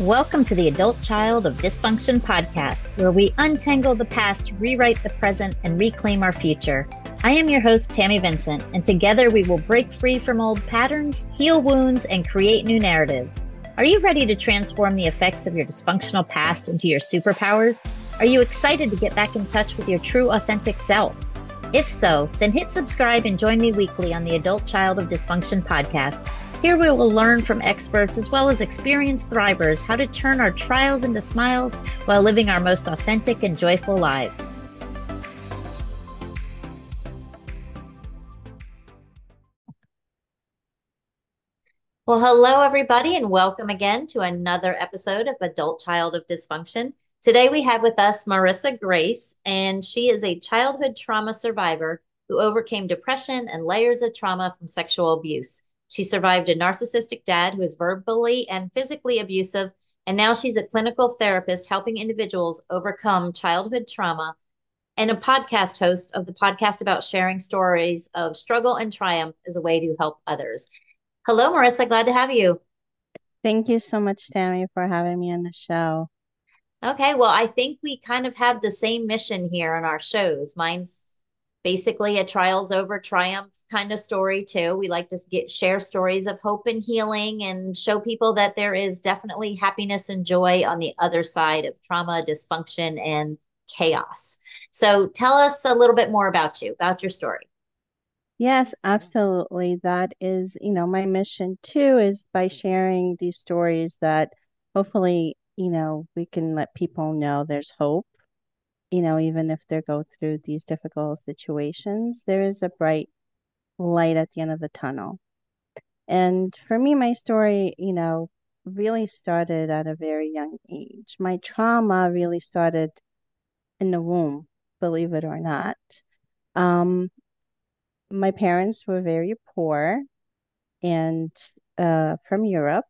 Welcome to the Adult Child of Dysfunction podcast, where we untangle the past, rewrite the present, and reclaim our future. I am your host, Tammy Vincent, and together we will break free from old patterns, heal wounds, and create new narratives. Are you ready to transform the effects of your dysfunctional past into your superpowers? Are you excited to get back in touch with your true, authentic self? If so, then hit subscribe and join me weekly on the Adult Child of Dysfunction podcast. Here we will learn from experts as well as experienced thrivers how to turn our trials into smiles while living our most authentic and joyful lives. Well, hello everybody and welcome again to another episode of Adult Child of Dysfunction. Today we have with us Marisa Grace, and she is a childhood trauma survivor who overcame depression and layers of trauma from sexual abuse. She survived a narcissistic dad who is verbally and physically abusive, and now she's a clinical therapist helping individuals overcome childhood trauma, and a podcast host of the podcast about sharing stories of struggle and triumph as a way to help others. Hello, Marisa. Glad to have you. Thank you so much, Tammy, for having me on the show. Okay. Well, I think we kind of have the same mission here on our shows. Mine's basically a trials over triumph kind of story too. We like to share stories of hope and healing and show people that there is definitely happiness and joy on the other side of trauma, dysfunction, and chaos. So tell us a little bit more about you, about your story. Yes, absolutely. That is, my mission too, is by sharing these stories that hopefully, we can let people know there's hope. Even if they go through these difficult situations, there is a bright light at the end of the tunnel. And for me, my story, really started at a very young age. My trauma really started in the womb, believe it or not. My parents were very poor and from Europe.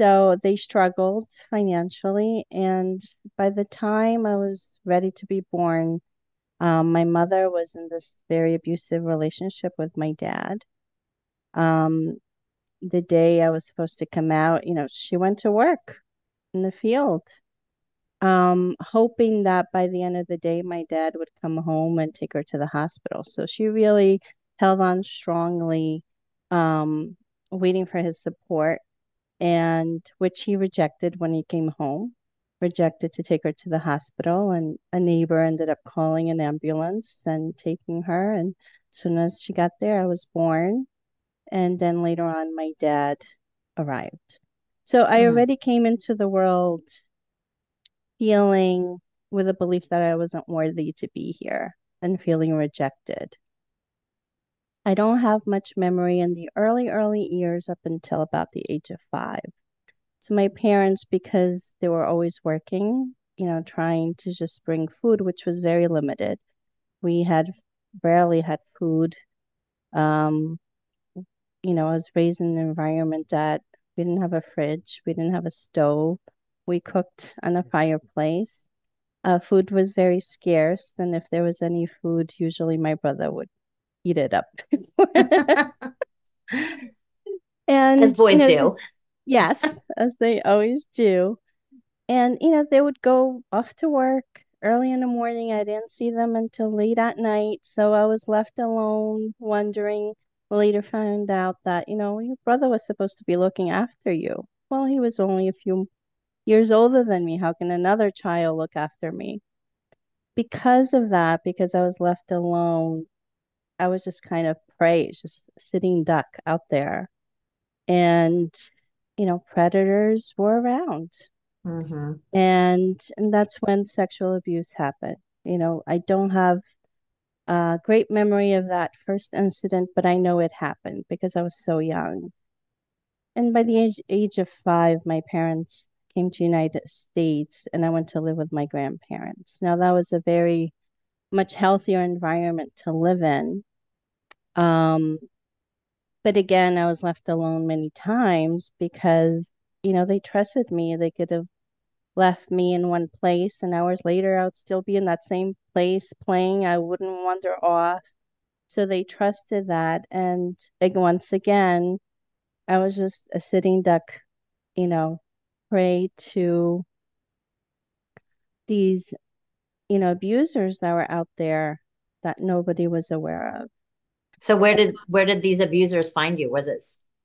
So they struggled financially, and by the time I was ready to be born, my mother was in this very abusive relationship with my dad. The day I was supposed to come out, she went to work in the field, hoping that by the end of the day, my dad would come home and take her to the hospital. So she really held on strongly, waiting for his support, and which he rejected when he came home, rejected to take her to the hospital. And a neighbor ended up calling an ambulance and taking her. And as soon as she got there, I was born. And then later on, my dad arrived. So I already came into the world feeling with a belief that I wasn't worthy to be here and feeling rejected. I don't have much memory in the early years up until about the age of 5. So my parents, because they were always working, trying to just bring food, which was very limited. We barely had food. I was raised in an environment that we didn't have a fridge. We didn't have a stove. We cooked on a fireplace. Food was very scarce. And if there was any food, usually my brother would eat it up. And as boys do. Yes, as they always do. And, they would go off to work early in the morning. I didn't see them until late at night. So I was left alone, wondering. Later found out that, your brother was supposed to be looking after you. Well, he was only a few years older than me. How can another child look after me? Because of that, because I was left alone, I was just kind of prey, just sitting duck out there. And, predators were around. Mm-hmm. And that's when sexual abuse happened. I don't have a great memory of that first incident, but I know it happened because I was so young. And by the age of 5, my parents came to the United States and I went to live with my grandparents. Now, that was a very much healthier environment to live in. But again, I was left alone many times because, they trusted me. They could have left me in one place and hours later, I would still be in that same place playing. I wouldn't wander off. So they trusted that. And once again, I was just a sitting duck, prey to these, you know, abusers that were out there that nobody was aware of. So where did these abusers find you? Was it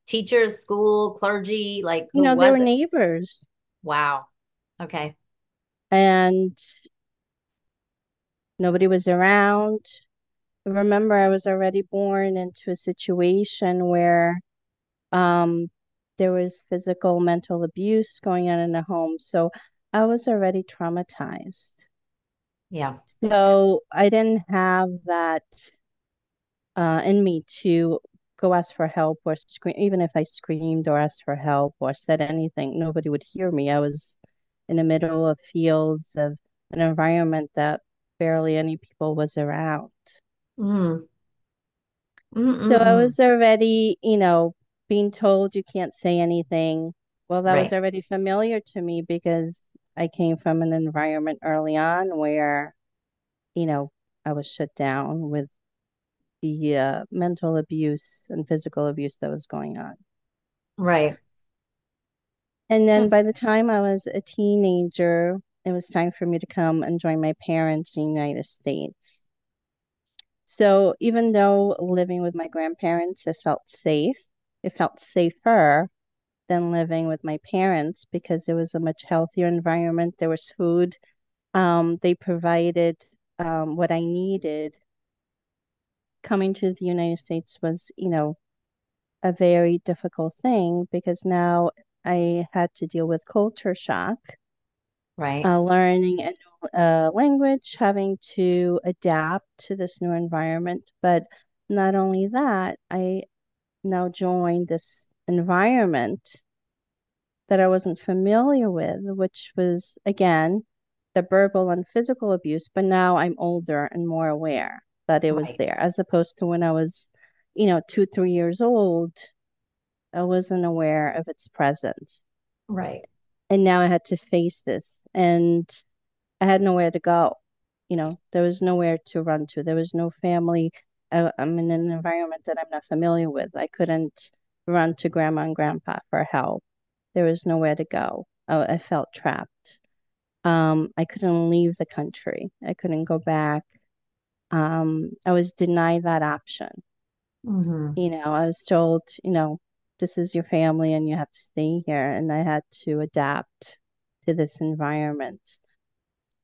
teachers, school, clergy? Like, who, you know, they were neighbors. Wow. Okay. And nobody was around. Remember, I was already born into a situation where there was physical, mental abuse going on in the home. So I was already traumatized. Yeah. So I didn't have that in me to go ask for help or scream. Even if I screamed or asked for help or said anything, nobody would hear me. I was in the middle of fields, of an environment that barely any people was around. Mm. So I was already, you know, being told you can't say anything. Well, that was already familiar to me because I came from an environment early on where, you know, I was shut down with the mental abuse and physical abuse that was going on. Right. And then by the time I was a teenager, it was time for me to come and join my parents in the United States. So even though living with my grandparents, it felt safe, it felt safer than living with my parents because it was a much healthier environment. There was food. They provided what I needed. Coming to the United States was, you know, a very difficult thing because now I had to deal with culture shock. Right. Learning a new language, having to adapt to this new environment. But not only that, I now joined this environment that I wasn't familiar with, which was, again, the verbal and physical abuse. But now I'm older and more aware that it was there, as opposed to when I was, you know, 2-3 years old, I wasn't aware of its presence. Right. And now I had to face this, and I had nowhere to go. You know, there was nowhere to run to. There was no family. I'm in an environment that I'm not familiar with. I couldn't run to grandma and grandpa for help. There was nowhere to go. I felt trapped. I couldn't leave the country. I couldn't go back. I was denied that option. Mm-hmm. You know, I was told, you know, this is your family and you have to stay here. And I had to adapt to this environment.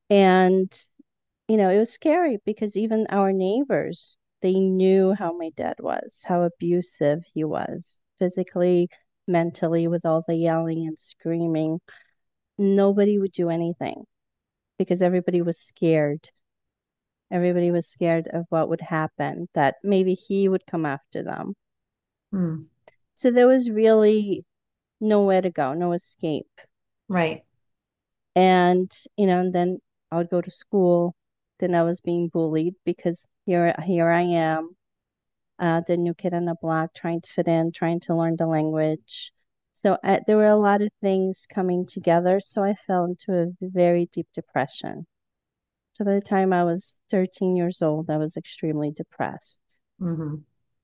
And, you know, it was scary because even our neighbors, they knew how my dad was, how abusive he was, physically, mentally, with all the yelling and screaming. Nobody would do anything because everybody was scared. Everybody was scared of what would happen, that maybe he would come after them. Mm. So there was really nowhere to go, no escape. Right. And, you know, and then I would go to school. Then I was being bullied because here I am, the new kid on the block, trying to fit in, trying to learn the language. So there were a lot of things coming together. So I fell into a very deep depression. So by the time I was 13 years old, I was extremely depressed. Mm-hmm.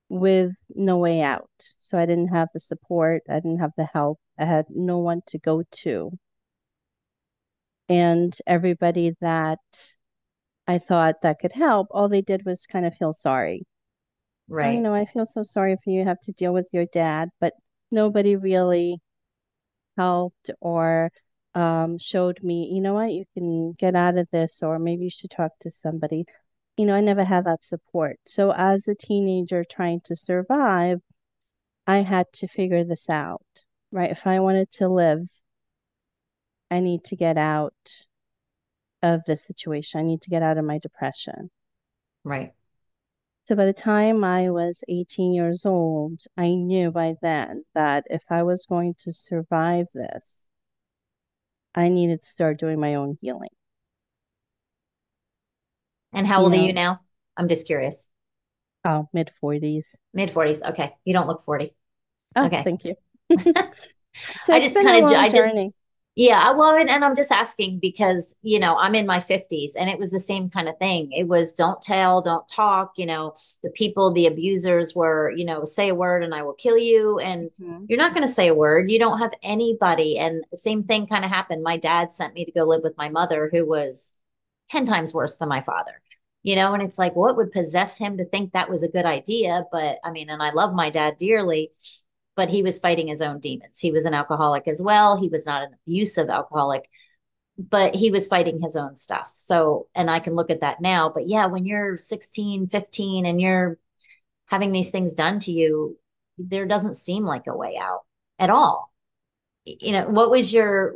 With no way out. So I didn't have the support. I didn't have the help. I had no one to go to. And everybody that I thought that could help, all they did was kind of feel sorry. Right. You know, I feel so sorry for you. You have to deal with your dad. But nobody really helped or showed me, you know what, you can get out of this, or maybe you should talk to somebody. You know, I never had that support. So as a teenager trying to survive, I had to figure this out, right? If I wanted to live, I need to get out of this situation. I need to get out of my depression. Right. So by the time I was 18 years old, I knew by then that if I was going to survive this, I needed to start doing my own healing. And how old are you now? I'm just curious. Oh, mid-40s. Mid-40s. Okay. You don't look 40. Oh, okay. Thank you. So I just kind of, I just, Yeah. Well, and I'm just asking because, you know, I'm in my 50s and it was the same kind of thing. It was don't tell, don't talk, you know, the people, the abusers were, you know, say a word and I will kill you. And you're not going to say a word. You don't have anybody. And same thing kind of happened. My dad sent me to go live with my mother, who was 10 times worse than my father, you know, and it's like, what would possess him to think that was a good idea? But I mean, and I love my dad dearly, but he was fighting his own demons. He was an alcoholic as well. He was not an abusive alcoholic, but he was fighting his own stuff. So, and I can look at that now, but yeah, when you're 16, 15, and you're having these things done to you, there doesn't seem like a way out at all. You know, what was your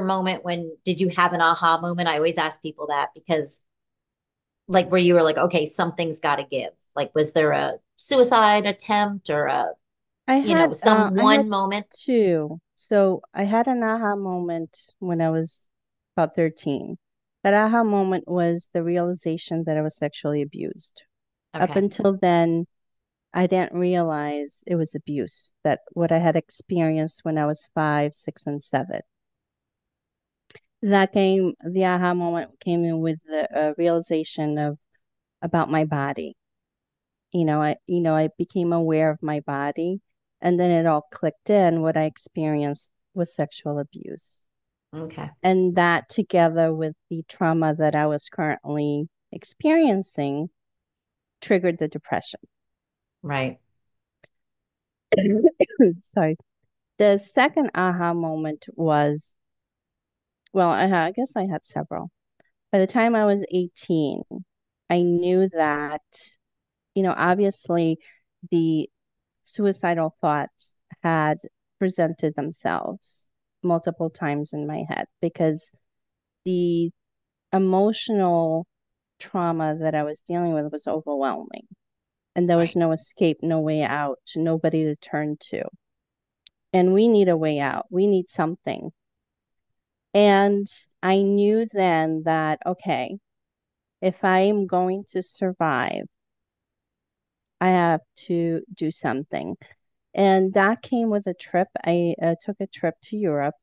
moment when, did you have an aha moment? I always ask people that because like where you were like, okay, something's got to give. Like, was there a suicide attempt or I had one moment too. So I had an aha moment when I was about 13. That aha moment was the realization that I was sexually abused. Okay. Up until then, I didn't realize it was abuse, that what I had experienced when I was 5, 6, and 7. The aha moment came in with the realization about my body. I became aware of my body, and then it all clicked in. What I experienced was sexual abuse. Okay. And that together with the trauma that I was currently experiencing triggered the depression. Right. Sorry. The second aha moment was, well, I guess I had several. By the time I was 18, I knew that, you know, obviously the suicidal thoughts had presented themselves multiple times in my head because the emotional trauma that I was dealing with was overwhelming. And there was no escape, no way out, nobody to turn to. And we need a way out. We need something. And I knew then that, okay, if I am going to survive, I have to do something. And that came with a trip. I took a trip to Europe.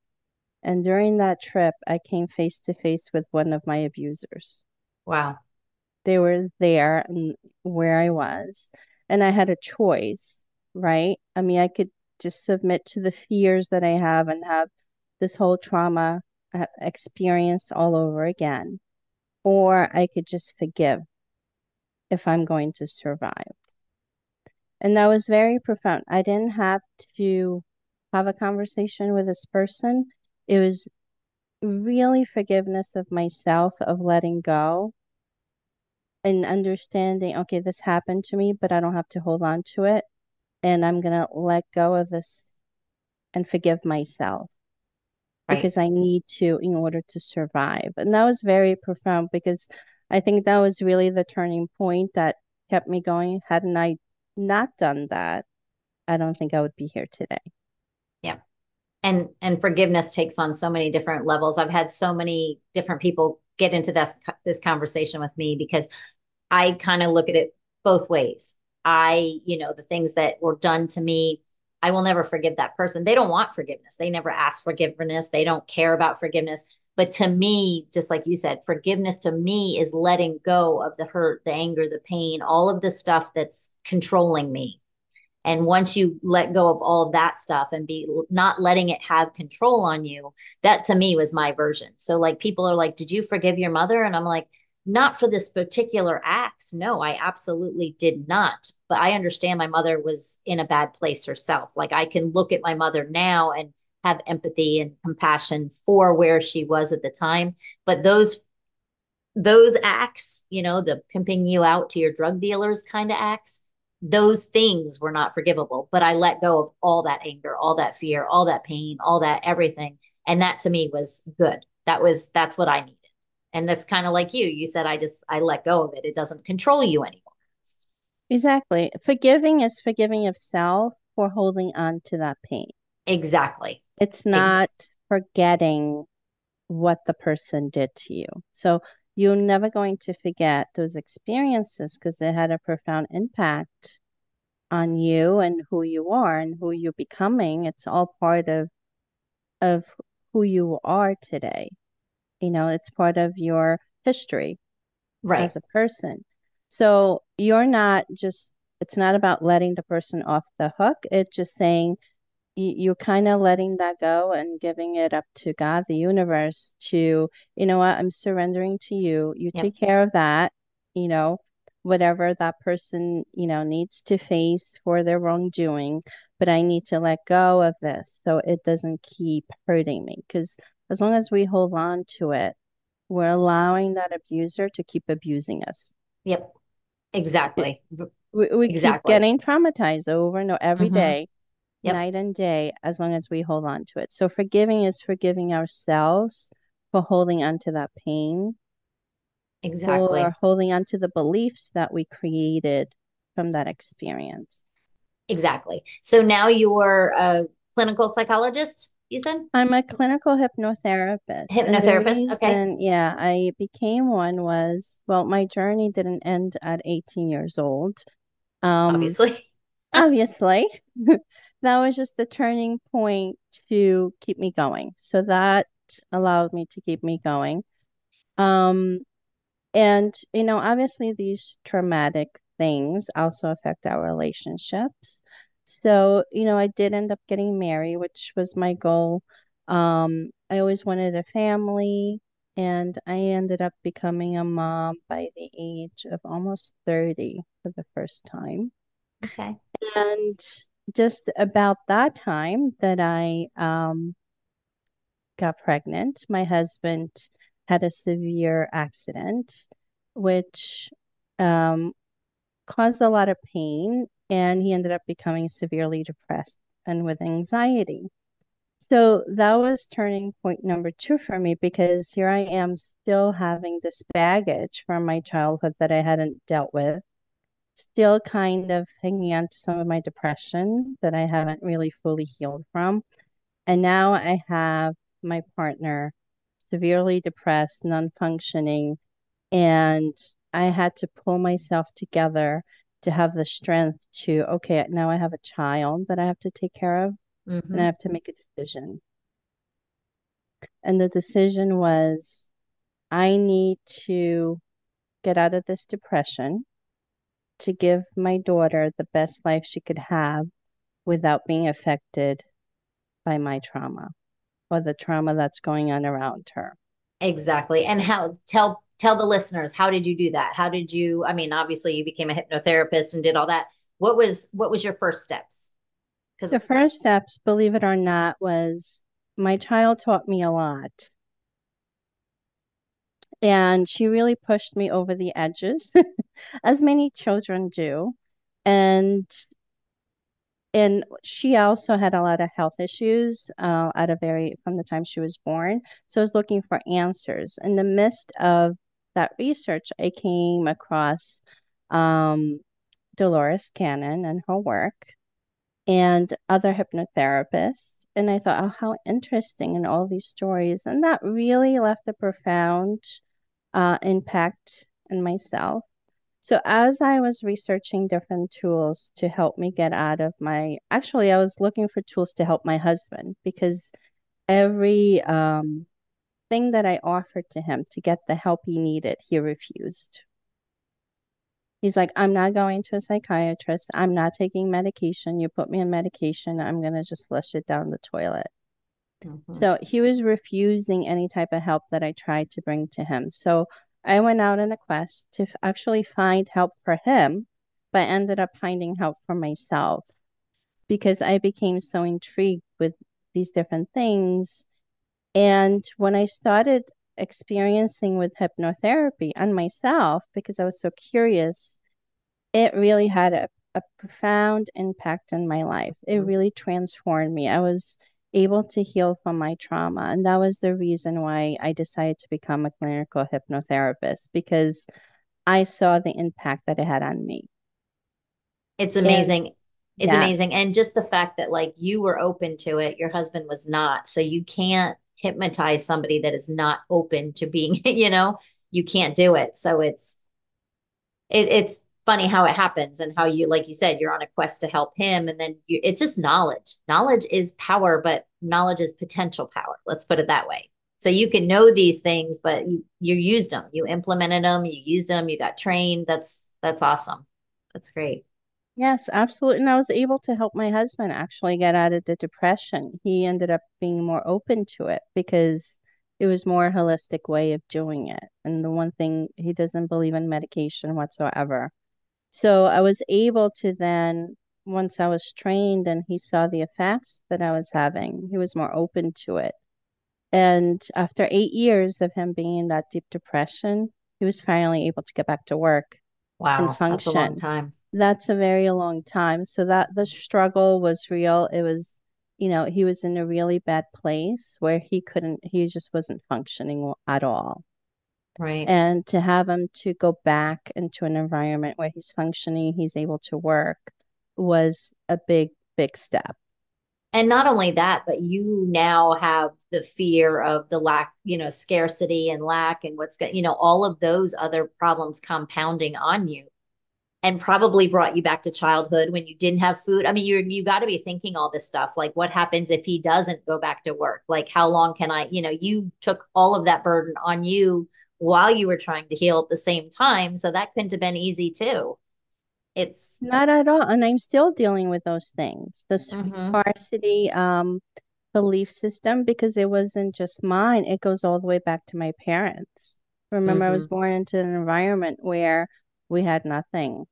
And during that trip, I came face to face with one of my abusers. Wow. They were there and where I was. And I had a choice, right? I mean, I could just submit to the fears that I have and have this whole trauma experience all over again. Or I could just forgive if I'm going to survive. And that was very profound. I didn't have to have a conversation with this person. It was really forgiveness of myself, of letting go and understanding, okay, this happened to me, but I don't have to hold on to it. And I'm going to let go of this and forgive myself because I need to in order to survive. And that was very profound because I think that was really the turning point that kept me going. Hadn't I not done that, I don't think I would be here today. Yeah. And forgiveness takes on so many different levels. I've had so many different people get into this conversation with me because I kind of look at it both ways. The things that were done to me, I will never forgive that person. They don't want forgiveness. They never ask forgiveness. They don't care about forgiveness. But to me, just like you said, forgiveness to me is letting go of the hurt, the anger, the pain, all of the stuff that's controlling me. And once you let go of all of that stuff and be not letting it have control on you, that to me was my version. So like people are like, did you forgive your mother? And I'm like, not for this particular act. No, I absolutely did not. But I understand my mother was in a bad place herself. Like I can look at my mother now and have empathy and compassion for where she was at the time. But those acts, you know, the pimping you out to your drug dealers kind of acts, those things were not forgivable. But I let go of all that anger, all that fear, all that pain, all that everything. And that to me was good. That's what I needed. And that's kind of like you said, I let go of it. It doesn't control you anymore. Exactly. Forgiving is forgiving of self for holding on to that pain. Exactly. It's not forgetting what the person did to you. So you're never going to forget those experiences because it had a profound impact on you and who you are and who you're becoming. It's all part of who you are today. You know, it's part of your history as a person. So you're not just, it's not about letting the person off the hook. It's just saying you're kind of letting that go and giving it up to God, the universe, to, you know what, I'm surrendering to you. You take care of that, you know, whatever that person, you know, needs to face for their wrongdoing. But I need to let go of this so it doesn't keep hurting me. Because as long as we hold on to it, we're allowing that abuser to keep abusing us. Yep, exactly. We keep getting traumatized over and over every day, night and day, as long as we hold on to it. So forgiving is forgiving ourselves for holding on to that pain. Exactly. Or holding on to the beliefs that we created from that experience. Exactly. So now you're a clinical psychologist, you said? I'm a clinical hypnotherapist. Hypnotherapist, okay. Yeah, I became one was, well, my journey didn't end at 18 years old. Obviously. That was just the turning point to keep me going. So that allowed me to keep me going. And, you know, obviously these traumatic things also affect our relationships. So, you know, I did end up getting married, which was my goal. I always wanted a family, and I ended up becoming a mom by the age of almost 30 for the first time. Okay. And just about that time that I got pregnant, my husband had a severe accident, which caused a lot of pain, and he ended up becoming severely depressed and with anxiety. So that was turning point number 2 for me, because here I am still having this baggage from my childhood that I hadn't dealt with, still kind of hanging on to some of my depression that I haven't really fully healed from. And now I have my partner severely depressed, non-functioning, and I had to pull myself together to have the strength to, okay, now I have a child that I have to take care of, and I have to make a decision. And the decision was, I need to get out of this depression to give my daughter the best life she could have without being affected by my trauma or the trauma that's going on around her. Exactly. And how, tell the listeners, how did you do that? How did you, I mean, obviously you became a hypnotherapist and did all that. What was your first steps? Because the first steps, believe it or not, was my child taught me a lot. And she really pushed me over the edges, as many children do. And she also had a lot of health issues from the time she was born. So I was looking for answers. In the midst of that research, I came across Dolores Cannon and her work and other hypnotherapists. And I thought, oh, how interesting, in all these stories. And that really left a profound impact in myself. So as I was researching different tools to help me get out of my, actually, I was looking for tools to help my husband, because every thing that I offered to him to get the help he needed, he refused. He's like, I'm not going to a psychiatrist. I'm not taking medication. You put me on medication, I'm going to just flush it down the toilet. So he was refusing any type of help that I tried to bring to him. So I went out on a quest to actually find help for him, but I ended up finding help for myself, because I became so intrigued with these different things. And when I started experiencing with hypnotherapy on myself, because I was so curious, it really had a profound impact in my life. It really transformed me. I was able to heal from my trauma. And that was the reason why I decided to become a clinical hypnotherapist, because I saw the impact that it had on me. It's amazing. Amazing. And just the fact that, like, you were open to it, your husband was not. So you can't hypnotize somebody that is not open to being, you know, you can't do it. So it's funny how it happens, and how you, like you said, you're on a quest to help him. And then it's just knowledge. Knowledge is power, but knowledge is potential power. Let's put it that way. So you can know these things, but you used them, you implemented them, you used them, you got trained. That's awesome. That's great. Yes, absolutely. And I was able to help my husband actually get out of the depression. He ended up being more open to it because it was more a holistic way of doing it. And the one thing, he doesn't believe in medication whatsoever. So I was able to then, once I was trained and he saw the effects that I was having, he was more open to it. And after 8 years of him being in that deep depression, he was finally able to get back to work. Wow, and function. That's a long time. That's a very long time. So that the struggle was real. It was, you know, he was in a really bad place where he just wasn't functioning at all. Right. And to have him to go back into an environment where he's functioning, he's able to work, was a big, big step. And not only that, but you now have the fear of the lack, you know, scarcity and lack and what's got, you know, all of those other problems compounding on you, and probably brought you back to childhood when you didn't have food. I mean, you got to be thinking all this stuff. Like, what happens if he doesn't go back to work? Like, how long can I, you know, you took all of that burden on you while you were trying to heal at the same time. So that couldn't have been easy too. It's not at all. And I'm still dealing with those things, the scarcity belief system, because it wasn't just mine. It goes all the way back to my parents. Remember, I was born into an environment where we had nothing.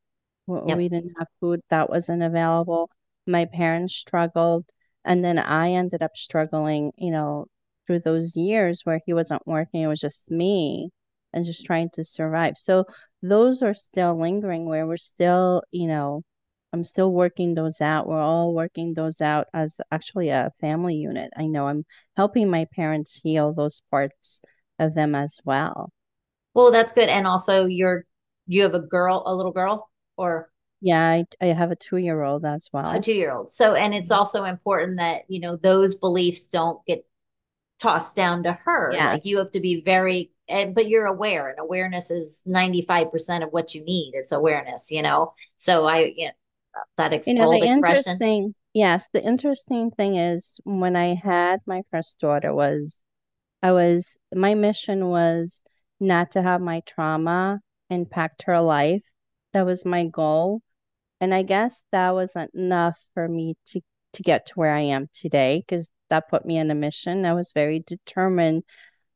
Yep. We didn't have food that wasn't available. My parents struggled. And then I ended up struggling, you know, through those years where he wasn't working. It was just me and just trying to survive. So those are still lingering where we're still, you know, I'm still working those out. We're all working those out as actually a family unit. I know I'm helping my parents heal those parts of them as well. Well, that's good. And also you have a little girl or? Yeah, I have a 2-year-old as well. A 2-year-old. So, and it's also important that, you know, those beliefs don't get tossed down to her. Yes. Like, you have to be very, but you're aware, and awareness is 95% of what you need. It's awareness, you know? So that expression. The interesting thing is when I had my first daughter my mission was not to have my trauma impact her life. That was my goal. And I guess that wasn't enough for me to get to where I am today, because that put me on a mission. I was very determined.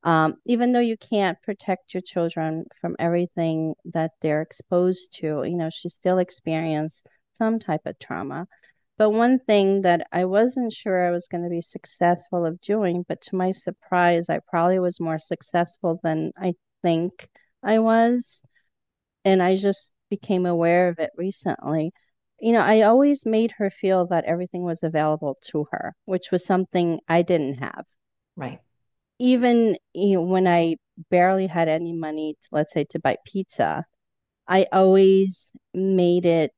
Even though you can't protect your children from everything that they're exposed to, you know, she still experienced some type of trauma. But one thing that I wasn't sure I was going to be successful of doing, but to my surprise, I probably was more successful than I think I was. And I just became aware of it recently. You know, I always made her feel that everything was available to her, which was something I didn't have. Right. Even, you know, when I barely had any money, to buy pizza, I always made it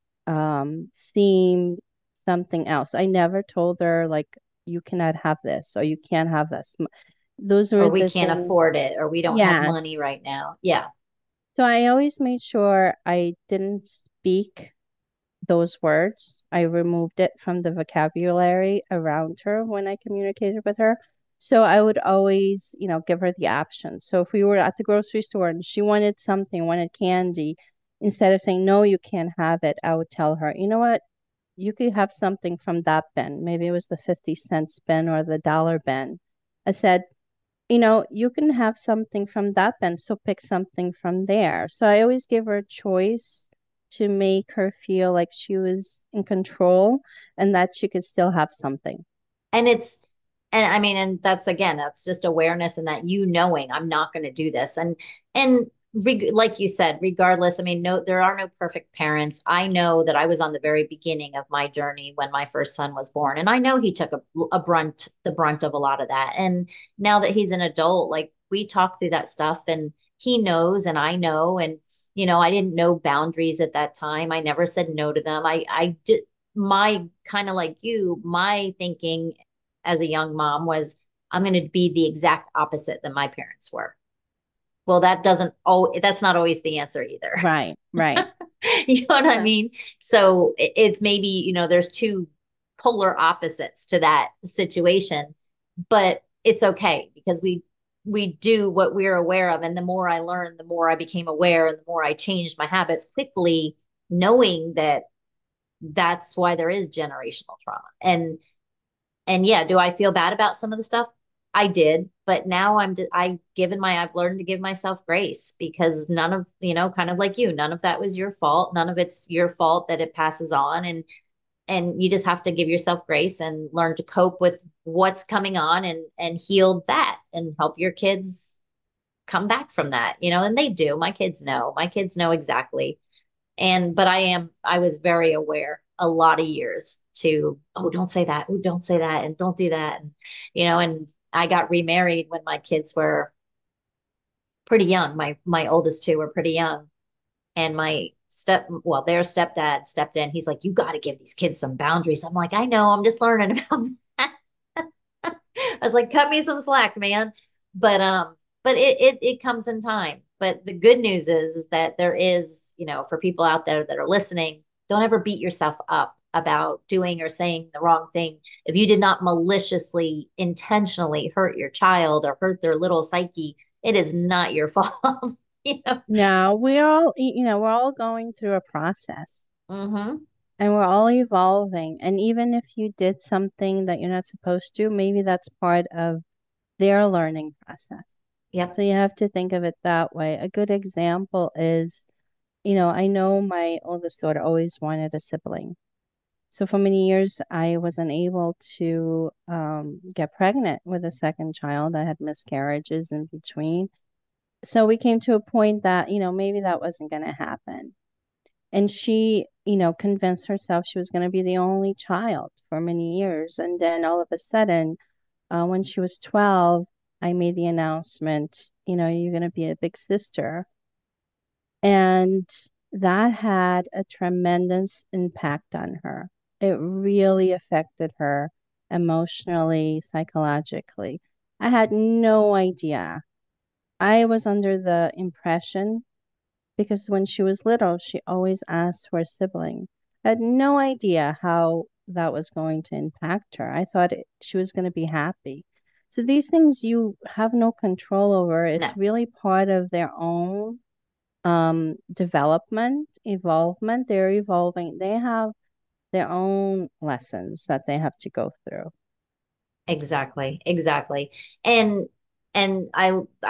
seem something else. I never told her, like, you cannot have this or you can't have this. Those were, or we can't afford it, or we don't have money right now. Yeah. So I always made sure I didn't speak those words. I removed it from the vocabulary around her when I communicated with her. So I would always, you know, give her the option. So if we were at the grocery store and she wanted something, wanted candy, instead of saying, no, you can't have it, I would tell her, you know what, you could have something from that bin. Maybe it was the 50 cents bin or the dollar bin. I said, you know, you can have something from that bin, so pick something from there. So I always gave her a choice to make her feel like she was in control and that she could still have something. And that's, again, that's just awareness, and that, you knowing, I'm not going to do this. Like you said, regardless, I mean, no, there are no perfect parents. I know that I was on the very beginning of my journey when my first son was born. And I know he took the brunt of a lot of that. And now that he's an adult, like, we talk through that stuff, and he knows, and I know, and, you know, I didn't know boundaries at that time. I never said no to them. My kind of like you, my thinking as a young mom was, I'm going to be the exact opposite than my parents were. Well, that's not always the answer either. Right. You know what I mean? So it's maybe, you know, there's two polar opposites to that situation, but it's okay, because we do what we're aware of. And the more I learned, the more I became aware, and the more I changed my habits quickly, knowing that that's why there is generational trauma. And yeah, do I feel bad about some of the stuff? I did, but now I've learned to give myself grace, because none of, kind of like you, none of that was your fault. None of it's your fault that it passes on. And you just have to give yourself grace and learn to cope with what's coming on and heal that and help your kids come back from that, and they do. My kids know exactly. But I was very aware a lot of years to, oh, don't say that. Oh, don't say that. And don't do that. And I got remarried when my kids were pretty young. My oldest two were pretty young, and their stepdad stepped in. He's like, you got to give these kids some boundaries. I'm like, I know, I'm just learning about that. I was like, cut me some slack, man. But it comes in time. But the good news is that there is, for people out there that are listening, don't ever beat yourself up about doing or saying the wrong thing. If you did not maliciously, intentionally hurt your child or hurt their little psyche, it is not your fault. No, we're all going through a process, mm-hmm. and we're all evolving. And even if you did something that you're not supposed to, maybe that's part of their learning process. Yeah. So you have to think of it that way. A good example is, I know my oldest daughter always wanted a sibling. So for many years, I was unable to get pregnant with a second child. I had miscarriages in between. So we came to a point that, maybe that wasn't going to happen. And she, convinced herself she was going to be the only child for many years. And then all of a sudden, when she was 12, I made the announcement, you're going to be a big sister. And that had a tremendous impact on her. It really affected her emotionally, psychologically. I had no idea. I was under the impression, because when she was little, she always asked for a sibling. I had no idea how that was going to impact her. I thought she was going to be happy. So these things you have no control over. It's really part of their own development, evolvement. They're evolving. They have their own lessons that they have to go through. Exactly. And I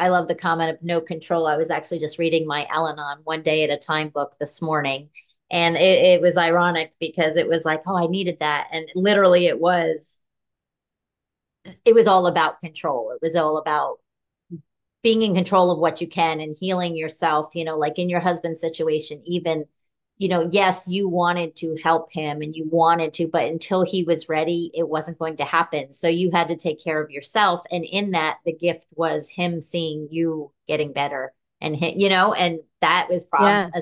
love the comment of no control. I was actually just reading my Al-Anon One Day at a Time book this morning. And it was ironic, because it was like, oh, I needed that. And literally it was all about control. It was all about being in control of what you can and healing yourself, like in your husband's situation, even, yes, you wanted to help him and you wanted to, but until he was ready, it wasn't going to happen. So you had to take care of yourself. And in that, the gift was him seeing you getting better, and him, and that was probably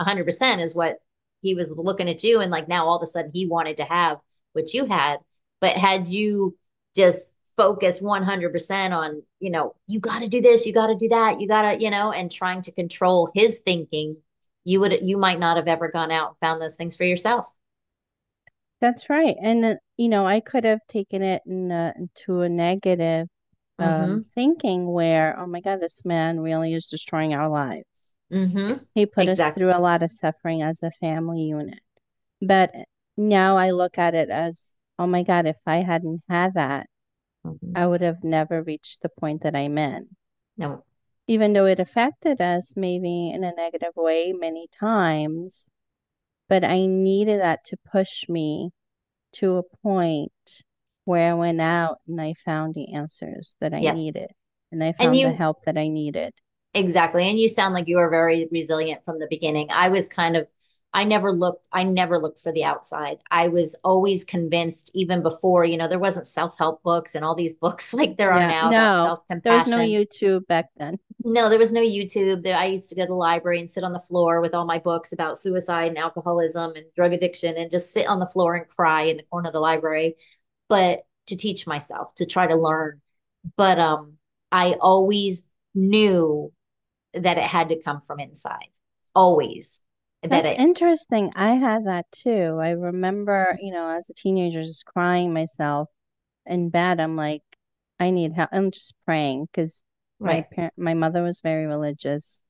100% is what he was looking at you. And like, now all of a sudden he wanted to have what you had, but had you just focus 100% on, you got to do this, you got to do that, you got to, and trying to control his thinking, you might not have ever gone out and found those things for yourself. That's right. And, I could have taken it into a negative thinking where, oh my God, this man really is destroying our lives. Mm-hmm. He put us through a lot of suffering as a family unit. But now I look at it as, oh my God, if I hadn't had that, I would have never reached the point that I'm in. No. Even though it affected us maybe in a negative way many times, but I needed that to push me to a point where I went out and I found the answers that I needed, and I found the help that I needed. Exactly. And you sound like you were very resilient from the beginning. I was I never looked for the outside. I was always convinced, even before, there wasn't self-help books and all these books like there are now about self-compassion. There was no YouTube back then. No, there was no YouTube. I used to go to the library and sit on the floor with all my books about suicide and alcoholism and drug addiction, and just sit on the floor and cry in the corner of the library, but to teach myself, to try to learn. But I always knew that it had to come from inside, always. That's interesting. I had that too. I remember, as a teenager, just crying myself in bed. I'm like, I need help. I'm just praying because right. my mother was very religious.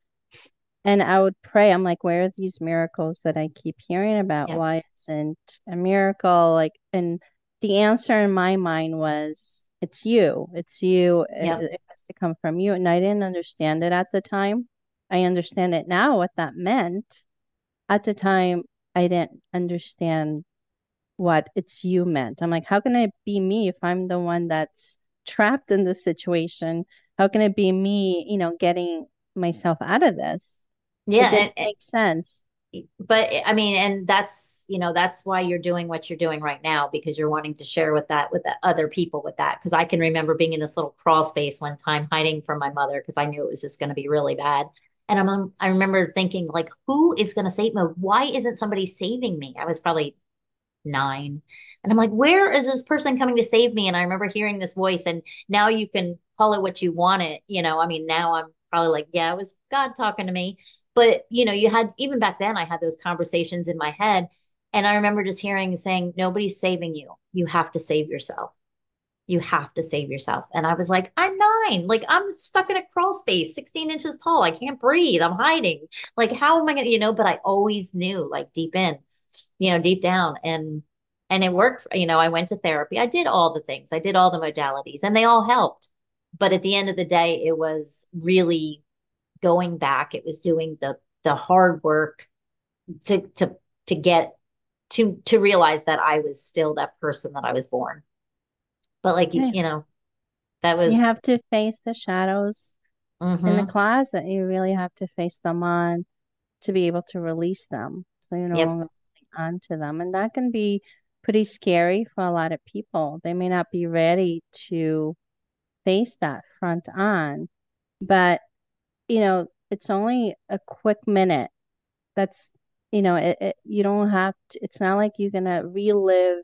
And I would pray. I'm like, where are these miracles that I keep hearing about? Yeah. Why isn't a miracle? Like, and the answer in my mind was, it's you. It's you. Yeah. It has to come from you. And I didn't understand it at the time. I understand it now, what that meant. At the time, I didn't understand what it's you meant. I'm like, how can it be me if I'm the one that's trapped in this situation? How can it be me, you know, getting myself out of this? Yeah, it makes sense. But I mean, and that's, you know, that's why you're doing what you're doing right now, because you're wanting to share with the other people with that. Because I can remember being in this little crawl space one time, hiding from my mother because I knew it was just going to be really bad. And I remember thinking, like, who is going to save me? Why isn't somebody saving me? I was probably 9, and I'm like, where is this person coming to save me? And I remember hearing this voice, and now you can call it what you want it. You know, I mean, now I'm probably like, yeah, it was God talking to me. But, you know, you had, even back then, I had those conversations in my head. And I remember just hearing saying, nobody's saving you. You have to save yourself. You have to save yourself. And I was like, I'm 9. Like, I'm stuck in a crawl space, 16 inches tall. I can't breathe. I'm hiding. Like, how am I going to, you know, but I always knew, like, deep in, you know, deep down. And it worked. You know, I went to therapy. I did all the things. I did all the modalities, and they all helped. But at the end of the day, it was really going back. It was doing the hard work to get to realize that I was still that person that I was born. But like, yeah. You know, that was, you have to face the shadows in the closet. You really have to face them on to be able to release them. So you're no longer holding on to them. And that can be pretty scary for a lot of people. They may not be ready to face that front on, but you know, it's only a quick minute. That's, you know, you don't have to, it's not like you're gonna relive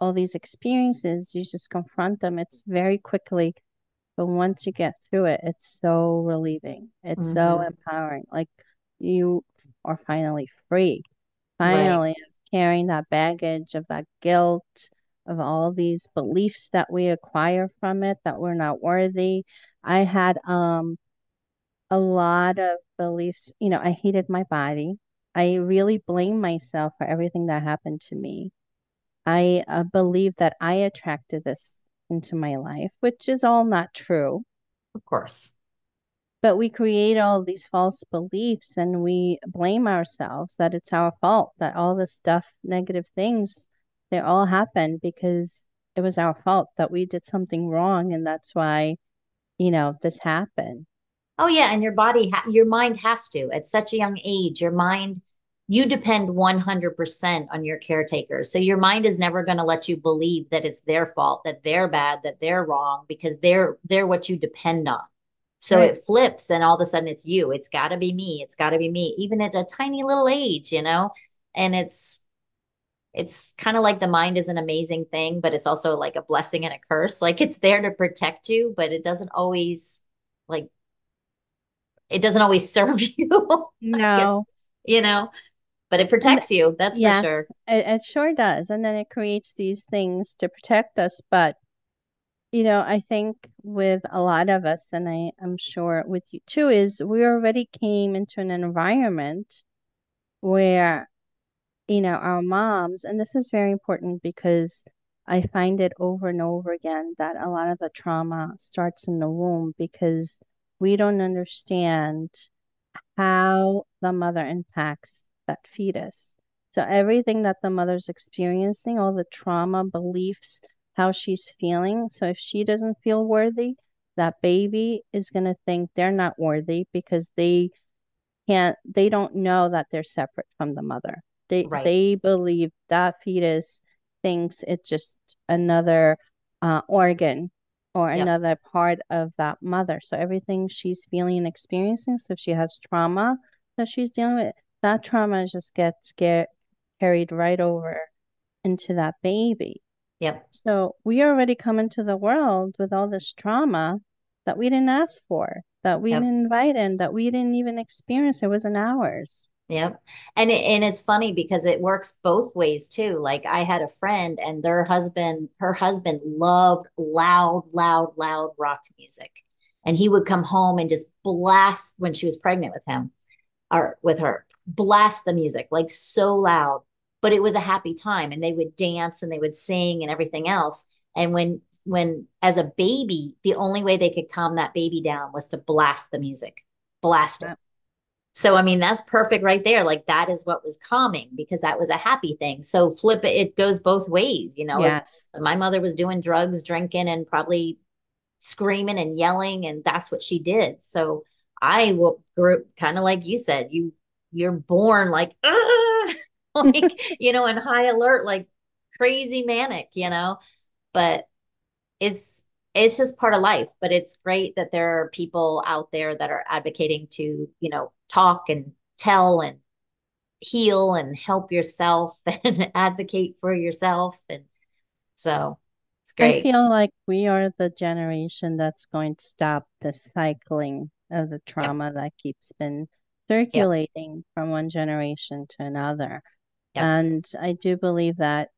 all these experiences. You just confront them. It's very quickly, but once you get through it, it's so relieving. It's so empowering. Like, you are finally free, finally carrying that baggage of that guilt, of all these beliefs that we acquire from it, that we're not worthy. I had a lot of beliefs. You know, I hated my body. I really blamed myself for everything that happened to me. I believed that I attracted this into my life, which is all not true. Of course. But we create all these false beliefs, and we blame ourselves that it's our fault, that all this stuff, negative things, they all happened because it was our fault, that we did something wrong. And that's why, you know, this happened. Oh, yeah. And your body, your mind has to, at such a young age, your mind, you depend 100% on your caretakers. So your mind is never going to let you believe that it's their fault, that they're bad, that they're wrong, because they're what you depend on. So right. It flips, and all of a sudden it's you. It's got to be me. It's got to be me, even at a tiny little age, you know, and it's kind of like the mind is an amazing thing, but it's also like a blessing and a curse. Like, it's there to protect you, but it doesn't always serve you. No, guess, you know, but it protects you. That's for sure. It sure does. And then it creates these things to protect us. But, you know, I think with a lot of us, and I'm sure with you too, is we already came into an environment where, you know, our moms, and this is very important because I find it over and over again that a lot of the trauma starts in the womb, because we don't understand how the mother impacts that fetus. So everything that the mother's experiencing, all the trauma, beliefs, how she's feeling. So if she doesn't feel worthy, that baby is going to think they're not worthy because they don't know that they're separate from the mother. They believe that fetus thinks it's just another organ or another part of that mother. So everything she's feeling and experiencing, so if she has trauma that she's dealing with, that trauma just gets carried right over into that baby. Yep. So we already come into the world with all this trauma that we didn't ask for, that we didn't invite in, that we didn't even experience. It wasn't ours. Yep. And it's funny because it works both ways too. Like I had a friend and her husband loved loud rock music. And he would come home and just blast, when she was pregnant with him or with her, blast the music like so loud, but it was a happy time and they would dance and they would sing and everything else. And when as a baby, the only way they could calm that baby down was to blast the music, it. So, I mean, that's perfect right there. Like that is what was calming because that was a happy thing. So flip it, it goes both ways. You know, yes. If my mother was doing drugs, drinking, and probably screaming and yelling, and that's what she did. So I grew kind of like you said, you're born like, you know, and high alert, like crazy manic, you know, but it's just part of life. But it's great that there are people out there that are advocating to, you know, talk and tell and heal and help yourself and advocate for yourself. And so it's great. I feel like we are the generation that's going to stop the cycling of the trauma that keeps been circulating from one generation to another. Yep. And I do believe that,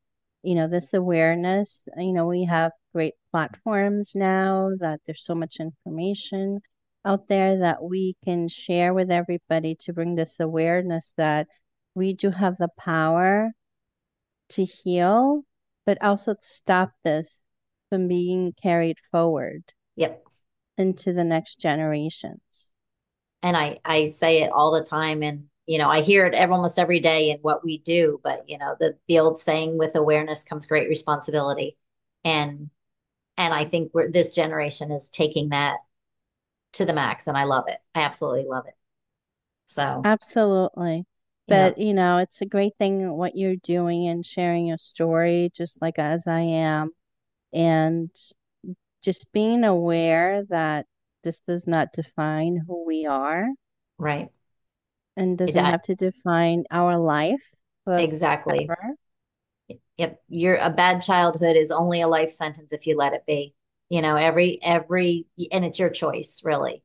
you know, this awareness, you know, we have great platforms now that there's so much information out there that we can share with everybody to bring this awareness that we do have the power to heal, but also to stop this from being carried forward into the next generations. And I say it all the time, and, you know, I hear it almost every day in what we do, but, you know, the old saying, with awareness comes great responsibility. And I think this generation is taking that to the max, and I love it. I absolutely love it. So absolutely. But, you know, it's a great thing what you're doing and sharing your story, just like as I am, and just being aware that this does not define who we are. Right. And doesn't have to define our life. Exactly. Yep. A bad childhood is only a life sentence if you let it be. You know, and it's your choice, really.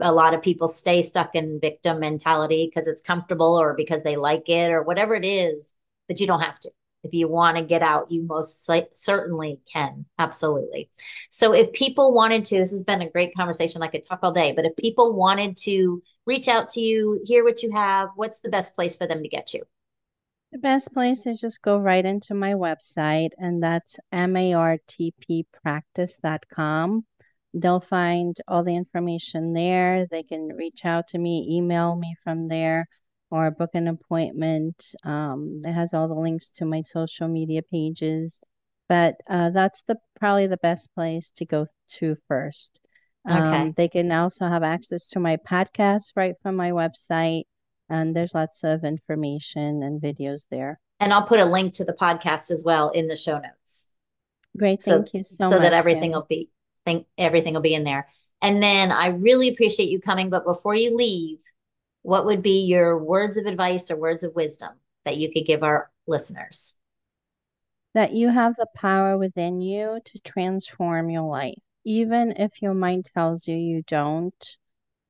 A lot of people stay stuck in victim mentality because it's comfortable or because they like it or whatever it is, but you don't have to. If you want to get out, you most certainly can. Absolutely. So if people wanted to, this has been a great conversation. I could talk all day, but if people wanted to reach out to you, hear what you have, what's the best place for them to get you? The best place is just go right into my website, and that's martppractice.com. They'll find all the information there. They can reach out to me, email me from there, or book an appointment. It has all the links to my social media pages, but that's probably the best place to go to first. Okay. They can also have access to my podcast right from my website, and there's lots of information and videos there. And I'll put a link to the podcast as well in the show notes. Great. Thank you so much. So that everything will be. Everything will be in there. And then I really appreciate you coming. But before you leave, what would be your words of advice or words of wisdom that you could give our listeners? That you have the power within you to transform your life. Even if your mind tells you you don't,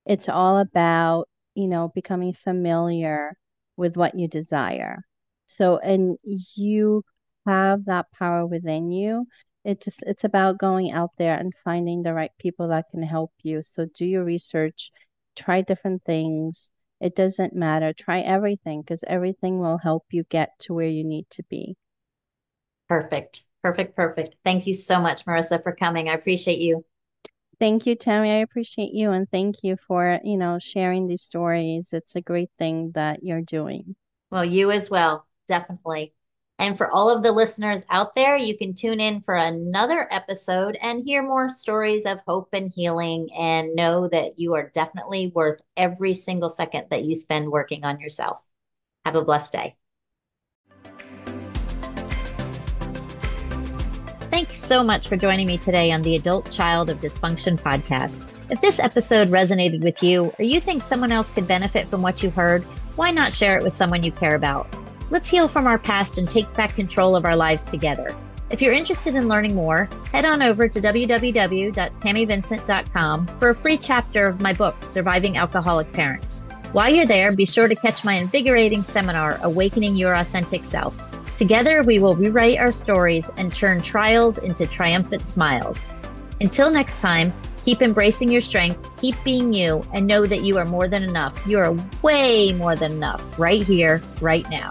it's all about, you know, becoming familiar with what you desire. So, and you have that power within you. It's about going out there and finding the right people that can help you. So do your research, try different things. It doesn't matter. Try everything, because everything will help you get to where you need to be. Perfect. Perfect. Perfect. Thank you so much, Marisa, for coming. I appreciate you. Thank you, Tammy. I appreciate you. And thank you for, you know, sharing these stories. It's a great thing that you're doing. Well, you as well. Definitely. And for all of the listeners out there, you can tune in for another episode and hear more stories of hope and healing, and know that you are definitely worth every single second that you spend working on yourself. Have a blessed day. Thanks so much for joining me today on the Adult Child of Dysfunction podcast. If this episode resonated with you, or you think someone else could benefit from what you heard, why not share it with someone you care about? Let's heal from our past and take back control of our lives together. If you're interested in learning more, head on over to www.tammyvincent.com for a free chapter of my book, Surviving Alcoholic Parents. While you're there, be sure to catch my invigorating seminar, Awakening Your Authentic Self. Together, we will rewrite our stories and turn trials into triumphant smiles. Until next time, keep embracing your strength, keep being you, and know that you are more than enough. You are way more than enough right here, right now.